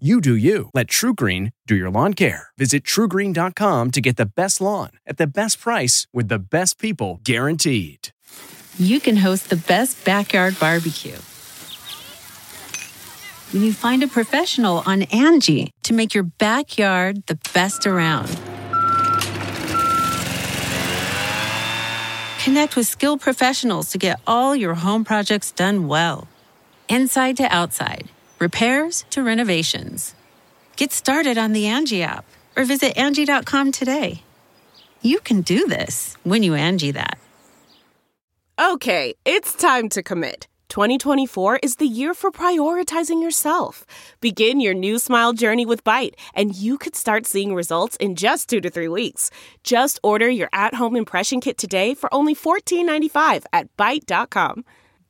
You do you. Let TruGreen do your lawn care. Visit TruGreen.com to get the best lawn at the best price with the best people guaranteed. You can host the best backyard barbecue when you find a professional on Angie to make your backyard the best around. Connect with skilled professionals to get all your home projects done well. Inside to outside. Repairs to renovations. Get started on the Angie app or visit Angie.com today. You can do this when you Angie that. Okay, it's time to commit. 2024 is the year for prioritizing yourself. Begin your new smile journey with Byte, and you could start seeing results in just 2 to 3 weeks. Just order your at-home impression kit today for only $14.95 at Byte.com.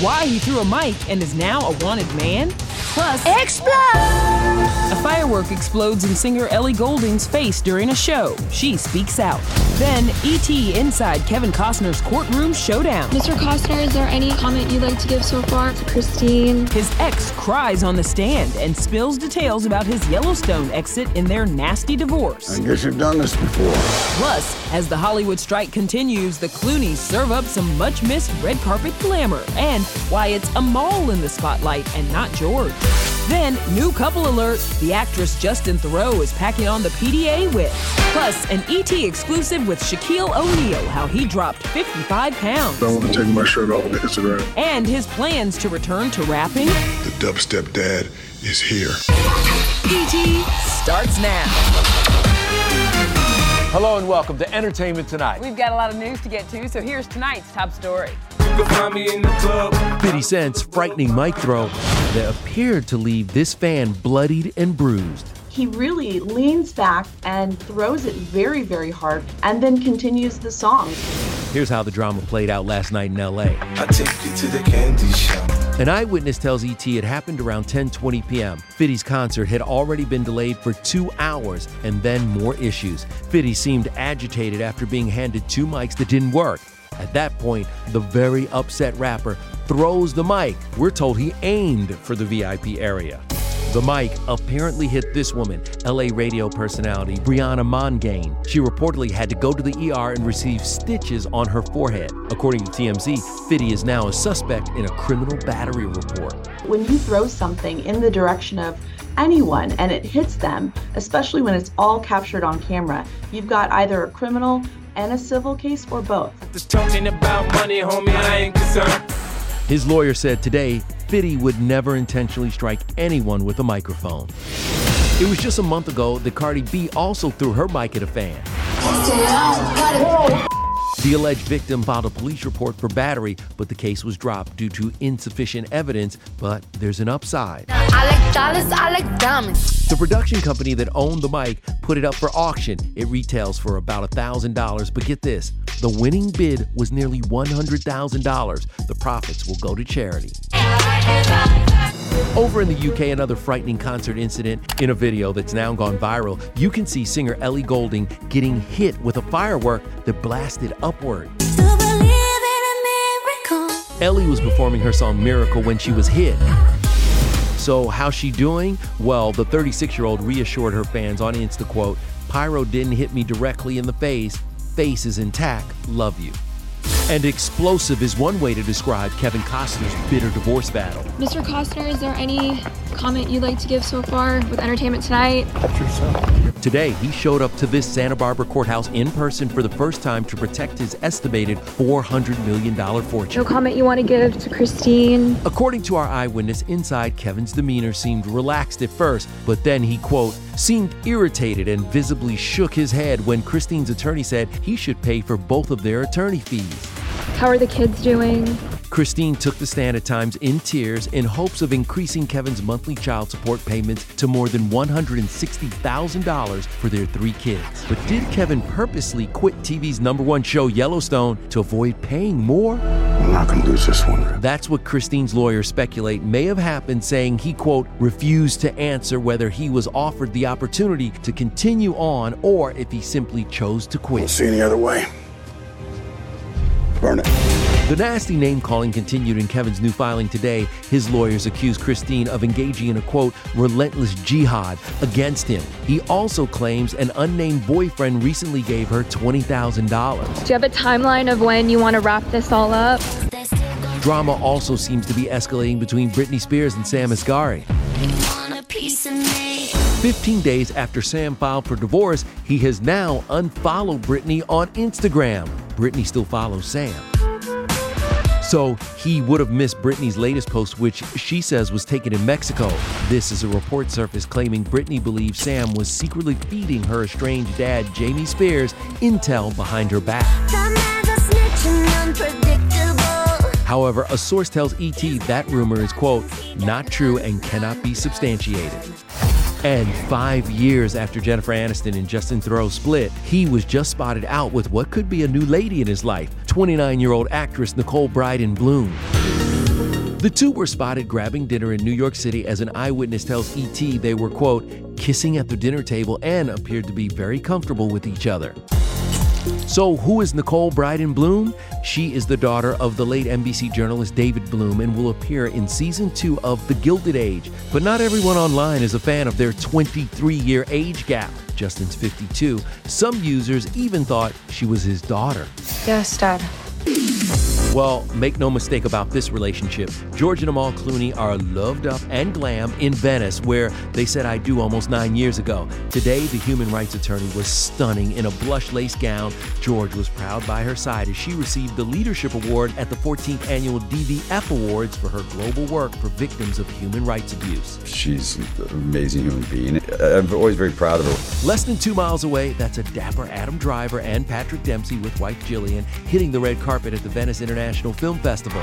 Why he threw a mic and is now a wanted man? Plus, explode! A firework explodes in singer Ellie Goulding's face during a show. She speaks out. Then, E.T. inside Kevin Costner's courtroom showdown. Mr. Costner, is there any comment you'd like to give so far to Christine? His ex cries on the stand and spills details about his Yellowstone exit in their nasty divorce. I guess you've done this before. Plus, as the Hollywood strike continues, the Clooneys serve up some much-missed red carpet glamour. And why it's Amal in the spotlight and not George. Then, new couple alert, the actress Justin Theroux is packing on the PDA whip. Plus, an ET exclusive with Shaquille O'Neal, how he dropped 55 pounds. I want to take my shirt off on Instagram. And his plans to return to rapping. The dubstep dad is here. ET starts now. Hello and welcome to Entertainment Tonight. We've got a lot of news to get to, so here's tonight's top story. You can find me in the club. 50 Cent's frightening mic throw that appeared to leave this fan bloodied and bruised. He really leans back and throws it very, very hard and then continues the song. Here's how the drama played out last night in L.A. I take you to the candy shop. An eyewitness tells ET it happened around 10:20 p.m. 50's concert had already been delayed for 2 hours and then more issues. 50 seemed agitated after being handed 2 mics that didn't work. At that point, the very upset rapper throws the mic. We're told he aimed for the VIP area. The mic apparently hit this woman, LA radio personality Brianna Mongain. She reportedly had to go to the ER and receive stitches on her forehead. According to TMZ, 50 is now a suspect in a criminal battery report. When you throw something in the direction of anyone and it hits them, especially when it's all captured on camera, you've got either a criminal and a civil case or both. Just talking about money, homie, I ain't concerned. His lawyer said today, 50 would never intentionally strike anyone with a microphone. It was just a month ago that Cardi B also threw her mic at a fan. The alleged victim filed a police report for battery, but the case was dropped due to insufficient evidence, but there's an upside. I like dollars, I like diamonds. The production company that owned the mic put it up for auction. It retails for about $1,000, but get this. The winning bid was nearly $100,000. The profits will go to charity. Over in the UK, another frightening concert incident. In a video that's now gone viral, you can see singer Ellie Goulding getting hit with a firework that blasted upward. Ellie was performing her song Miracle when she was hit. So how's she doing? Well, the 36-year-old reassured her fans on Insta, quote, "Pyro didn't hit me directly in the face. Face is intact. Love you." And explosive is one way to describe Kevin Costner's bitter divorce battle. Mr. Costner, is there any comment you'd like to give so far with Entertainment Tonight? Sure, so. Today, he showed up to this Santa Barbara courthouse in person for the first time to protect his estimated $400 million fortune. No comment you want to give to Christine? According to our eyewitness inside, Kevin's demeanor seemed relaxed at first, but then he, quote, seemed irritated and visibly shook his head when Christine's attorney said he should pay for both of their attorney fees. How are the kids doing? Christine took the stand at times in tears in hopes of increasing Kevin's monthly child support payments to more than $160,000 for their three kids. But did Kevin purposely quit TV's #1 show Yellowstone to avoid paying more? I'm not going to lose this one. That's what Christine's lawyers speculate may have happened, saying he, quote, refused to answer whether he was offered the opportunity to continue on or if he simply chose to quit. Don't see any other way. Burn it. The nasty name-calling continued in Kevin's new filing today. His lawyers accused Christine of engaging in a, quote, relentless jihad against him. He also claims an unnamed boyfriend recently gave her $20,000. Do you have a timeline of when you want to wrap this all up? Drama also seems to be escalating between Britney Spears and Sam Asghari. 15 days after Sam filed for divorce, he has now unfollowed Britney on Instagram. Britney still follows Sam. So he would have missed Britney's latest post, which she says was taken in Mexico. This is a report surfaced claiming Britney believed Sam was secretly feeding her estranged dad, Jamie Spears, intel behind her back. However, a source tells ET that rumor is, quote, not true and cannot be substantiated. And 5 years after Jennifer Aniston and Justin Theroux split, he was just spotted out with what could be a new lady in his life, 29-year-old actress Nicole Bryden Bloom. The two were spotted grabbing dinner in New York City. As an eyewitness tells ET, they were, quote, kissing at the dinner table and appeared to be very comfortable with each other. So who is Nicole Bryden Bloom? She is the daughter of the late NBC journalist David Bloom and will appear in season 2 of The Gilded Age. But not everyone online is a fan of their 23-year age gap. Justin's 52. Some users even thought she was his daughter. Yes, Dad. Well, make no mistake about this relationship. George and Amal Clooney are loved up and glam in Venice, where they said I do almost 9 years ago. Today, the human rights attorney was stunning in a blush lace gown. George was proud by her side as she received the Leadership Award at the 14th Annual DVF Awards for her global work for victims of human rights abuse. She's an amazing human being. I'm always very proud of her. Less than 2 miles away, that's a dapper Adam Driver and Patrick Dempsey with wife Jillian hitting the red carpet at the Venice International Film Festival.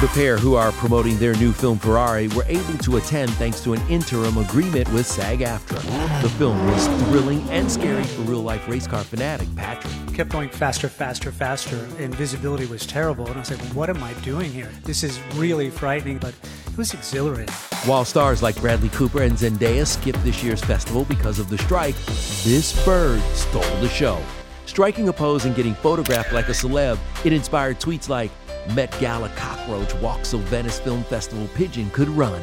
The pair, who are promoting their new film Ferrari, were able to attend thanks to an interim agreement with SAG-AFTRA. The film was thrilling and scary for real-life race car fanatic Patrick. It kept going faster, faster, faster, and visibility was terrible. And I was like, what am I doing here? This is really frightening, but it was exhilarating. While stars like Bradley Cooper and Zendaya skipped this year's festival because of the strike, this bird stole the show. Striking a pose and getting photographed like a celeb, it inspired tweets like, Met Gala cockroach walks so Venice Film Festival pigeon could run.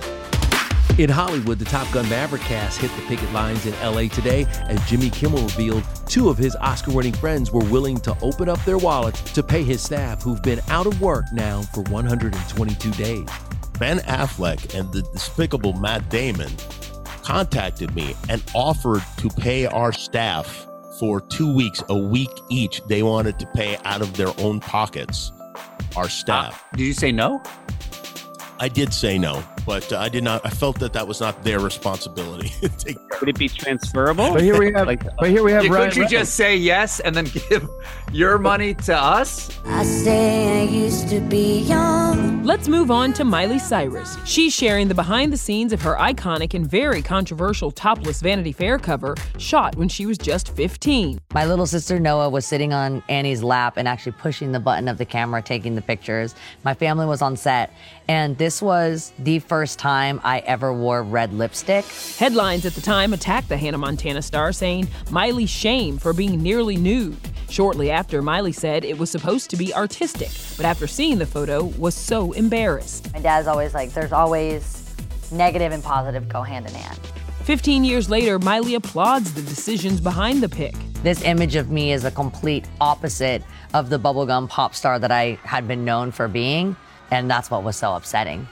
In Hollywood, the Top Gun Maverick cast hit the picket lines in LA today as Jimmy Kimmel revealed two of his Oscar-winning friends were willing to open up their wallets to pay his staff who've been out of work now for 122 days. Ben Affleck and the despicable Matt Damon contacted me and offered to pay our staff for 2 weeks, a week each. They wanted to pay out of their own pockets. Our staff. Did you say no? I did say no, but I did not. I felt that was not their responsibility. Would it be transferable? But here we have. Could you just say yes and then give your money to us? I say I used to be young. Let's move on to Miley Cyrus. She's sharing the behind the scenes of her iconic and very controversial topless Vanity Fair cover shot when she was just 15. My little sister Noah was sitting on Annie's lap and actually pushing the button of the camera, taking the pictures. My family was on set, and this was the first time I ever wore red lipstick. Headlines at the time attacked the Hannah Montana star, saying Miley shamed for being nearly nude. Shortly after, Miley said it was supposed to be artistic, but after seeing the photo, was so embarrassed. My dad's always like, there's always negative and positive go hand in hand. 15 years later, Miley applauds the decisions behind the pic. this image of me is a complete opposite of the bubblegum pop star that I had been known for being. And that's what was so upsetting.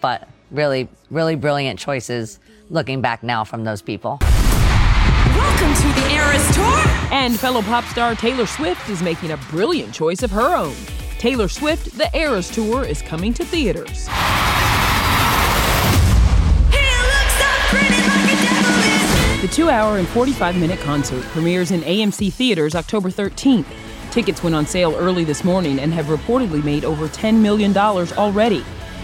But really, really brilliant choices looking back now from those people. Welcome to the Eras Tour! And fellow pop star Taylor Swift is making a brilliant choice of her own. Taylor Swift, the Eras Tour is coming to theaters. The 2-hour and 45-minute concert premieres in AMC Theaters October 13th. Tickets went on sale early this morning and have reportedly made over $10 million already.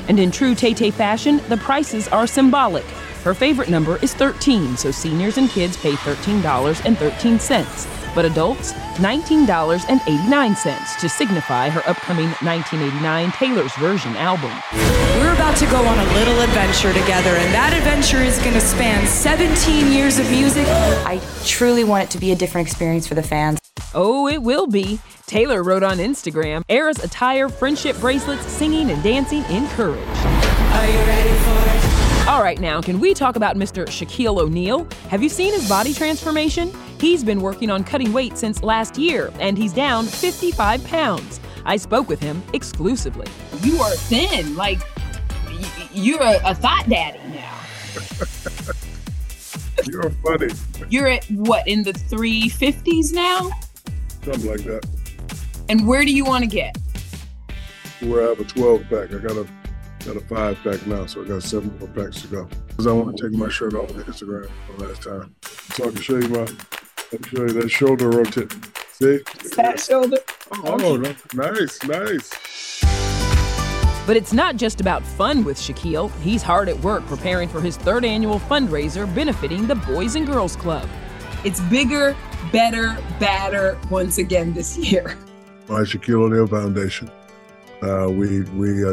And in true Tay-Tay fashion, the prices are symbolic. Her favorite number is 13, so seniors and kids pay $13.13, but adults $19.89 to signify her upcoming 1989 Taylor's Version album. We're about to go on a little adventure together, and that adventure is going to span 17 years of music. I truly want it to be a different experience for the fans. Oh, it will be. Taylor wrote on Instagram, Eras attire, friendship bracelets, singing and dancing encouraged. Are you ready for it? All right, now, can we talk about Mr. Shaquille O'Neal? Have you seen his body transformation? He's been working on cutting weight since last year, and he's down 55 pounds. I spoke with him exclusively. You are thin. Like, you're a thought daddy now. You're funny. You're at, what, in the 350s now? Something like that. And where do you want to get? Where I have a 12-pack. I got a... Got a 5-pack now, so I got 7 more packs to go. Because I want to take my shirt off on Instagram for the last time. So I can show you that shoulder rotate. See? That shoulder. Oh, okay. Nice. But it's not just about fun with Shaquille. He's hard at work preparing for his third annual fundraiser benefiting the Boys and Girls Club. It's bigger, better, badder once again this year. My Shaquille O'Neal Foundation. We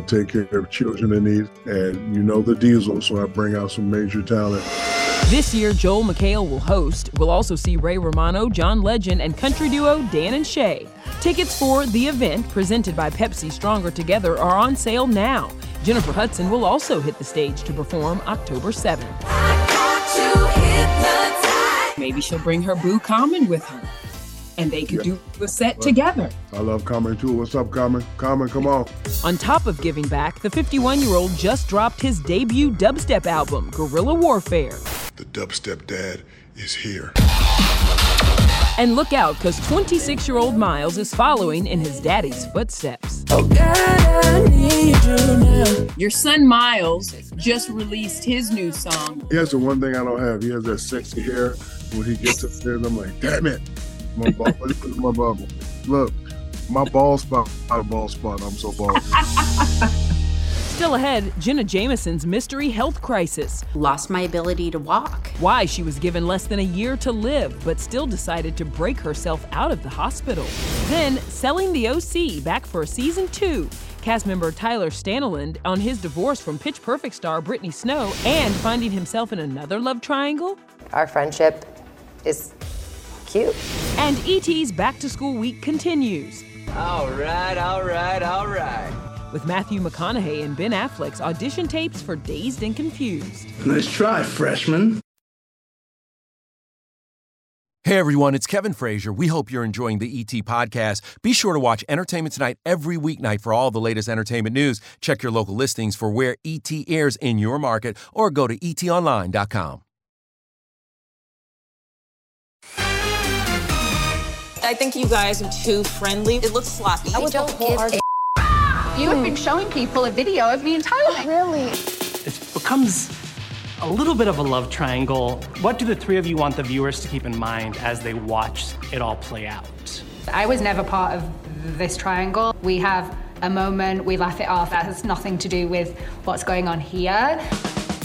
take care of children in need, and you know the diesel, so I bring out some major talent. This year, Joel McHale will host. We'll also see Ray Romano, John Legend, and country duo Dan and Shay. Tickets for the event, presented by Pepsi Stronger Together, are on sale now. Jennifer Hudson will also hit the stage to perform October 7th. Maybe she'll bring her boo Common with her. And they could do a set together. I love Common too. What's up, Common? Common, come on. On top of giving back, the 51-year-old just dropped his debut dubstep album, Guerrilla Warfare. The dubstep dad is here. And look out, because 26-year-old Miles is following in his daddy's footsteps. Oh God, I need you now. Your son Miles just released his new song. He has the one thing I don't have. He has that sexy hair. When he gets upstairs, I'm like, damn it. My ball. Look, my ball spot, my ball spot. I'm so bald. Still ahead, Jenna Jameson's mystery health crisis. Lost my ability to walk. Why she was given less than a year to live, but still decided to break herself out of the hospital. Then, Selling the OC, back for season 2. Cast member Tyler Stanaland on his divorce from Pitch Perfect star Britney Snow and finding himself in another love triangle. Our friendship is... cute. And E.T.'s back-to-school week continues. All right. With Matthew McConaughey and Ben Affleck's audition tapes for Dazed and Confused. Nice try, freshman. Hey, everyone, it's Kevin Frazier. We hope you're enjoying the ET podcast. Be sure to watch Entertainment Tonight every weeknight for all the latest entertainment news. Check your local listings for where ET airs in your market or go to etonline.com. I think you guys are too friendly. It looks sloppy. I would don't give a... You have been showing people a video of me and Tyler. Oh, really? It becomes a little bit of a love triangle. What do the three of you want the viewers to keep in mind as they watch it all play out? I was never part of this triangle. We have a moment, we laugh it off. That has nothing to do with what's going on here.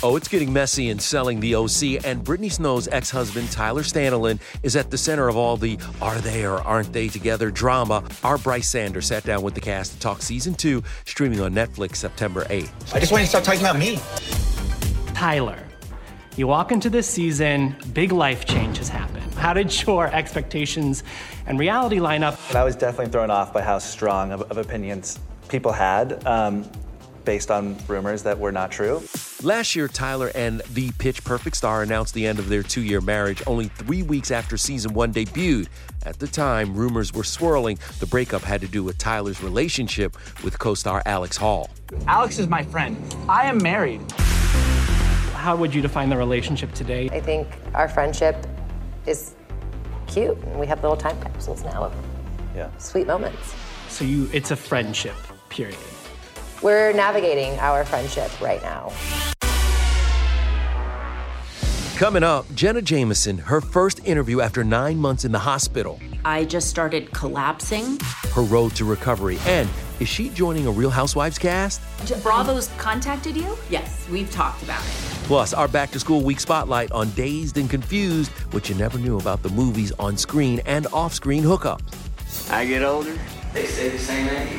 Oh, it's getting messy in Selling the OC, and Britney Snow's ex-husband, Tyler Stanaland, is at the center of all the are they or aren't they together drama. Our Bryce Sander sat down with the cast to talk season 2, streaming on Netflix September 8th. I just want you to stop talking about me. Tyler, you walk into this season, big life change has happened. How did your expectations and reality line up? I was definitely thrown off by how strong of opinions people had. based on rumors that were not true. Last year, Tyler and the Pitch Perfect star announced the end of their two-year marriage only 3 weeks after season one debuted. At the time, rumors were swirling. The breakup had to do with Tyler's relationship with co-star Alex Hall. Alex is my friend. I am married. How would you define the relationship today? I think our friendship is cute, and we have little time capsules now of sweet moments. So it's a friendship, period. We're navigating our friendship right now. Coming up, Jenna Jameson, her first interview after 9 months in the hospital. I just started collapsing. Her road to recovery. And is she joining a Real Housewives cast? Bravo's contacted you? Yes, we've talked about it. Plus, our back-to-school week spotlight on Dazed and Confused, what you never knew about the movies on screen and off-screen hookups. I get older, they stay the same age.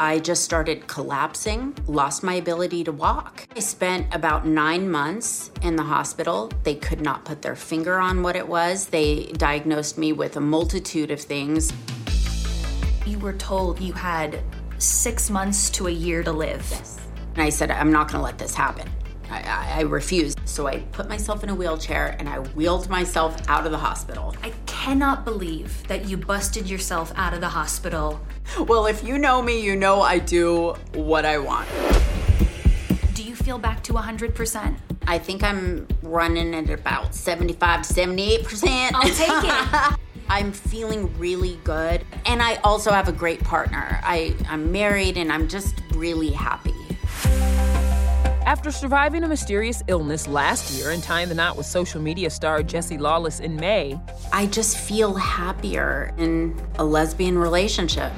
I just started collapsing, lost my ability to walk. I spent about 9 months in the hospital. They could not put their finger on what it was. They diagnosed me with a multitude of things. You were told you had 6 months to a year to live. Yes. And I said, I'm not going to let this happen. I refused. So I put myself in a wheelchair and I wheeled myself out of the hospital. I cannot believe that you busted yourself out of the hospital. Well, if you know me, you know I do what I want. Do you feel back to 100%? I think I'm running at about 75 to 78%. I'll take it. I'm feeling really good. And I also have a great partner. I'm married and I'm just really happy. After surviving a mysterious illness last year and tying the knot with social media star Jessie Lawless in May, I just feel happier in a lesbian relationship.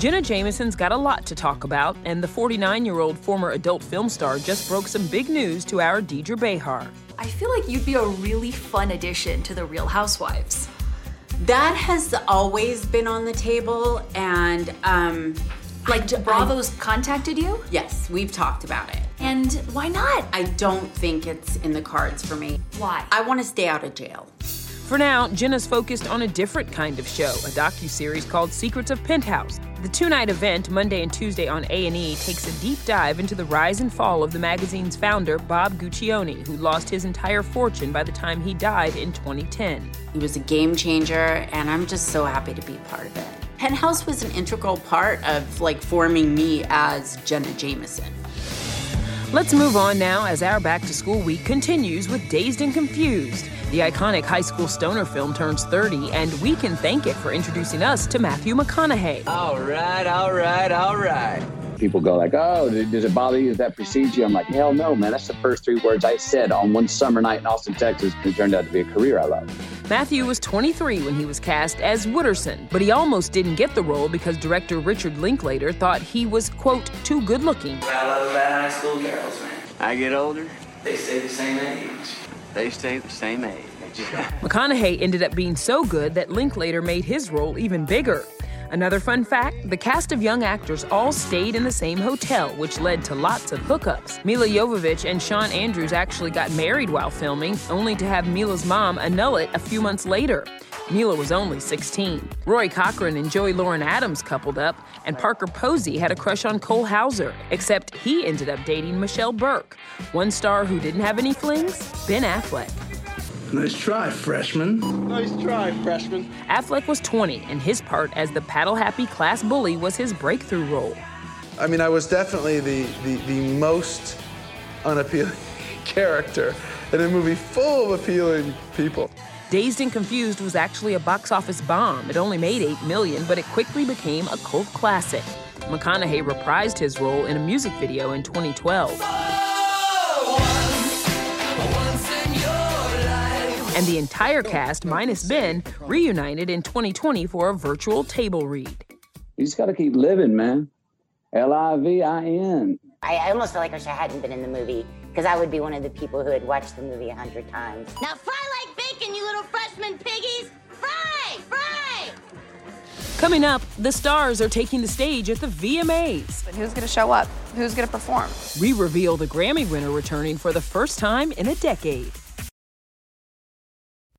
Jenna Jameson's got a lot to talk about, and the 49-year-old former adult film star just broke some big news to our Deidre Behar. I feel like you'd be a really fun addition to the Real Housewives. That has always been on the table, and Like Bravo's contacted you? Yes, we've talked about it. And why not? I don't think it's in the cards for me. Why? I want to stay out of jail. For now, Jenna's focused on a different kind of show, a docuseries called Secrets of Penthouse. The two-night event, Monday and Tuesday on A&E, takes a deep dive into the rise and fall of the magazine's founder, Bob Guccione, who lost his entire fortune by the time he died in 2010. He was a game changer, and I'm just so happy to be part of it. Penthouse was an integral part of, forming me as Jenna Jameson. Let's move on now as our back-to-school week continues with Dazed and Confused. The iconic high school stoner film turns 30, and we can thank it for introducing us to Matthew McConaughey. All right. People go does it bother you if that precedes you? I'm like, hell no, man. That's the first 3 words I said on one summer night in Austin, Texas. It turned out to be a career I love. Matthew was 23 when he was cast as Wooderson, but he almost didn't get the role because director Richard Linklater thought he was, quote, too good-looking. I love about high school girls, man. I get older, they stay the same age. McConaughey ended up being so good that Linklater made his role even bigger. Another fun fact, the cast of young actors all stayed in the same hotel, which led to lots of hookups. Mila Jovovich and Sean Andrews actually got married while filming, only to have Mila's mom annul it a few months later. Mila was only 16. Roy Cochrane and Joey Lauren Adams coupled up, and Parker Posey had a crush on Cole Hauser, except he ended up dating Michelle Burke. One star who didn't have any flings? Ben Affleck. Nice try, freshman. Nice try, freshman. Affleck was 20, and his part as the paddle-happy class bully was his breakthrough role. I mean, I was definitely the most unappealing character in a movie full of appealing people. Dazed and Confused was actually a box office bomb. It only made $8 million, but it quickly became a cult classic. McConaughey reprised his role in a music video in 2012. And the entire cast, minus Ben, reunited in 2020 for a virtual table read. You just got to keep living, man. L-I-V-I-N. I almost like I wish I hadn't been in the movie, because I would be one of the people who had watched the movie 100 times. Now fry like bacon, you little freshman piggies! Fry! Fry! Coming up, the stars are taking the stage at the VMAs. But who's going to show up? Who's going to perform? We reveal the Grammy winner returning for the first time in a decade.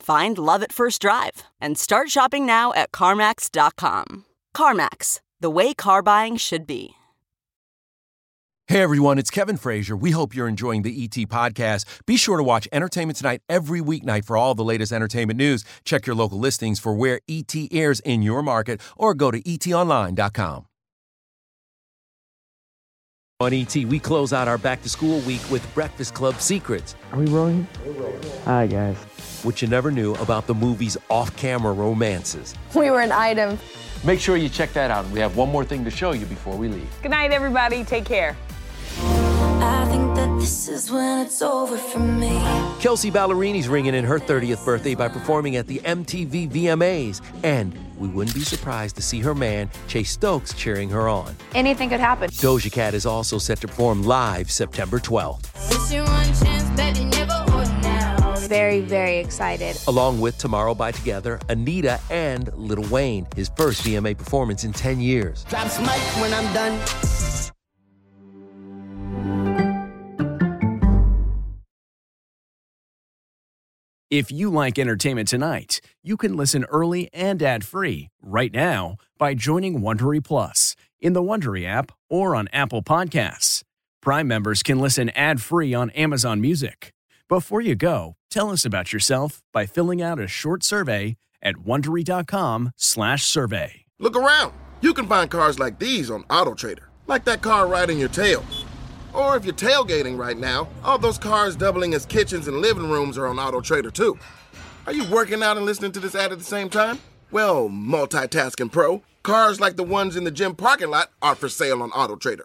Find love at first drive and start shopping now at CarMax.com. CarMax, the way car buying should be. Hey, everyone, it's Kevin Frazier. We hope you're enjoying the ET podcast. Be sure to watch Entertainment Tonight every weeknight for all the latest entertainment news. Check your local listings for where ET airs in your market or go to etonline.com. On ET, we close out our back-to-school week with Breakfast Club Secrets. Are we rolling? We're rolling. Hi, guys. What you never knew about the movie's off-camera romances. We were an item. Make sure you check that out. We have one more thing to show you before we leave. Good night, everybody. Take care. I think that this is when it's over for me. Kelsey Ballerini's ringing in her 30th birthday by performing at the MTV VMAs. And we wouldn't be surprised to see her man, Chase Stokes, cheering her on. Anything could happen. Doja Cat is also set to perform live September 12th. It's your one chance, baby, never would now. Very, very excited. Along with Tomorrow by Together, Anita, and Lil Wayne, his first VMA performance in 10 years. Drop smoke when I'm done. If you like Entertainment Tonight, you can listen early and ad-free right now by joining Wondery Plus in the Wondery app or on Apple Podcasts. Prime members can listen ad-free on Amazon Music. Before you go, tell us about yourself by filling out a short survey at Wondery.com/survey. Look around. You can find cars like these on AutoTrader, like that car riding your tail. Or if you're tailgating right now, all those cars doubling as kitchens and living rooms are on AutoTrader, too. Are you working out and listening to this ad at the same time? Well, multitasking pro, cars like the ones in the gym parking lot are for sale on AutoTrader.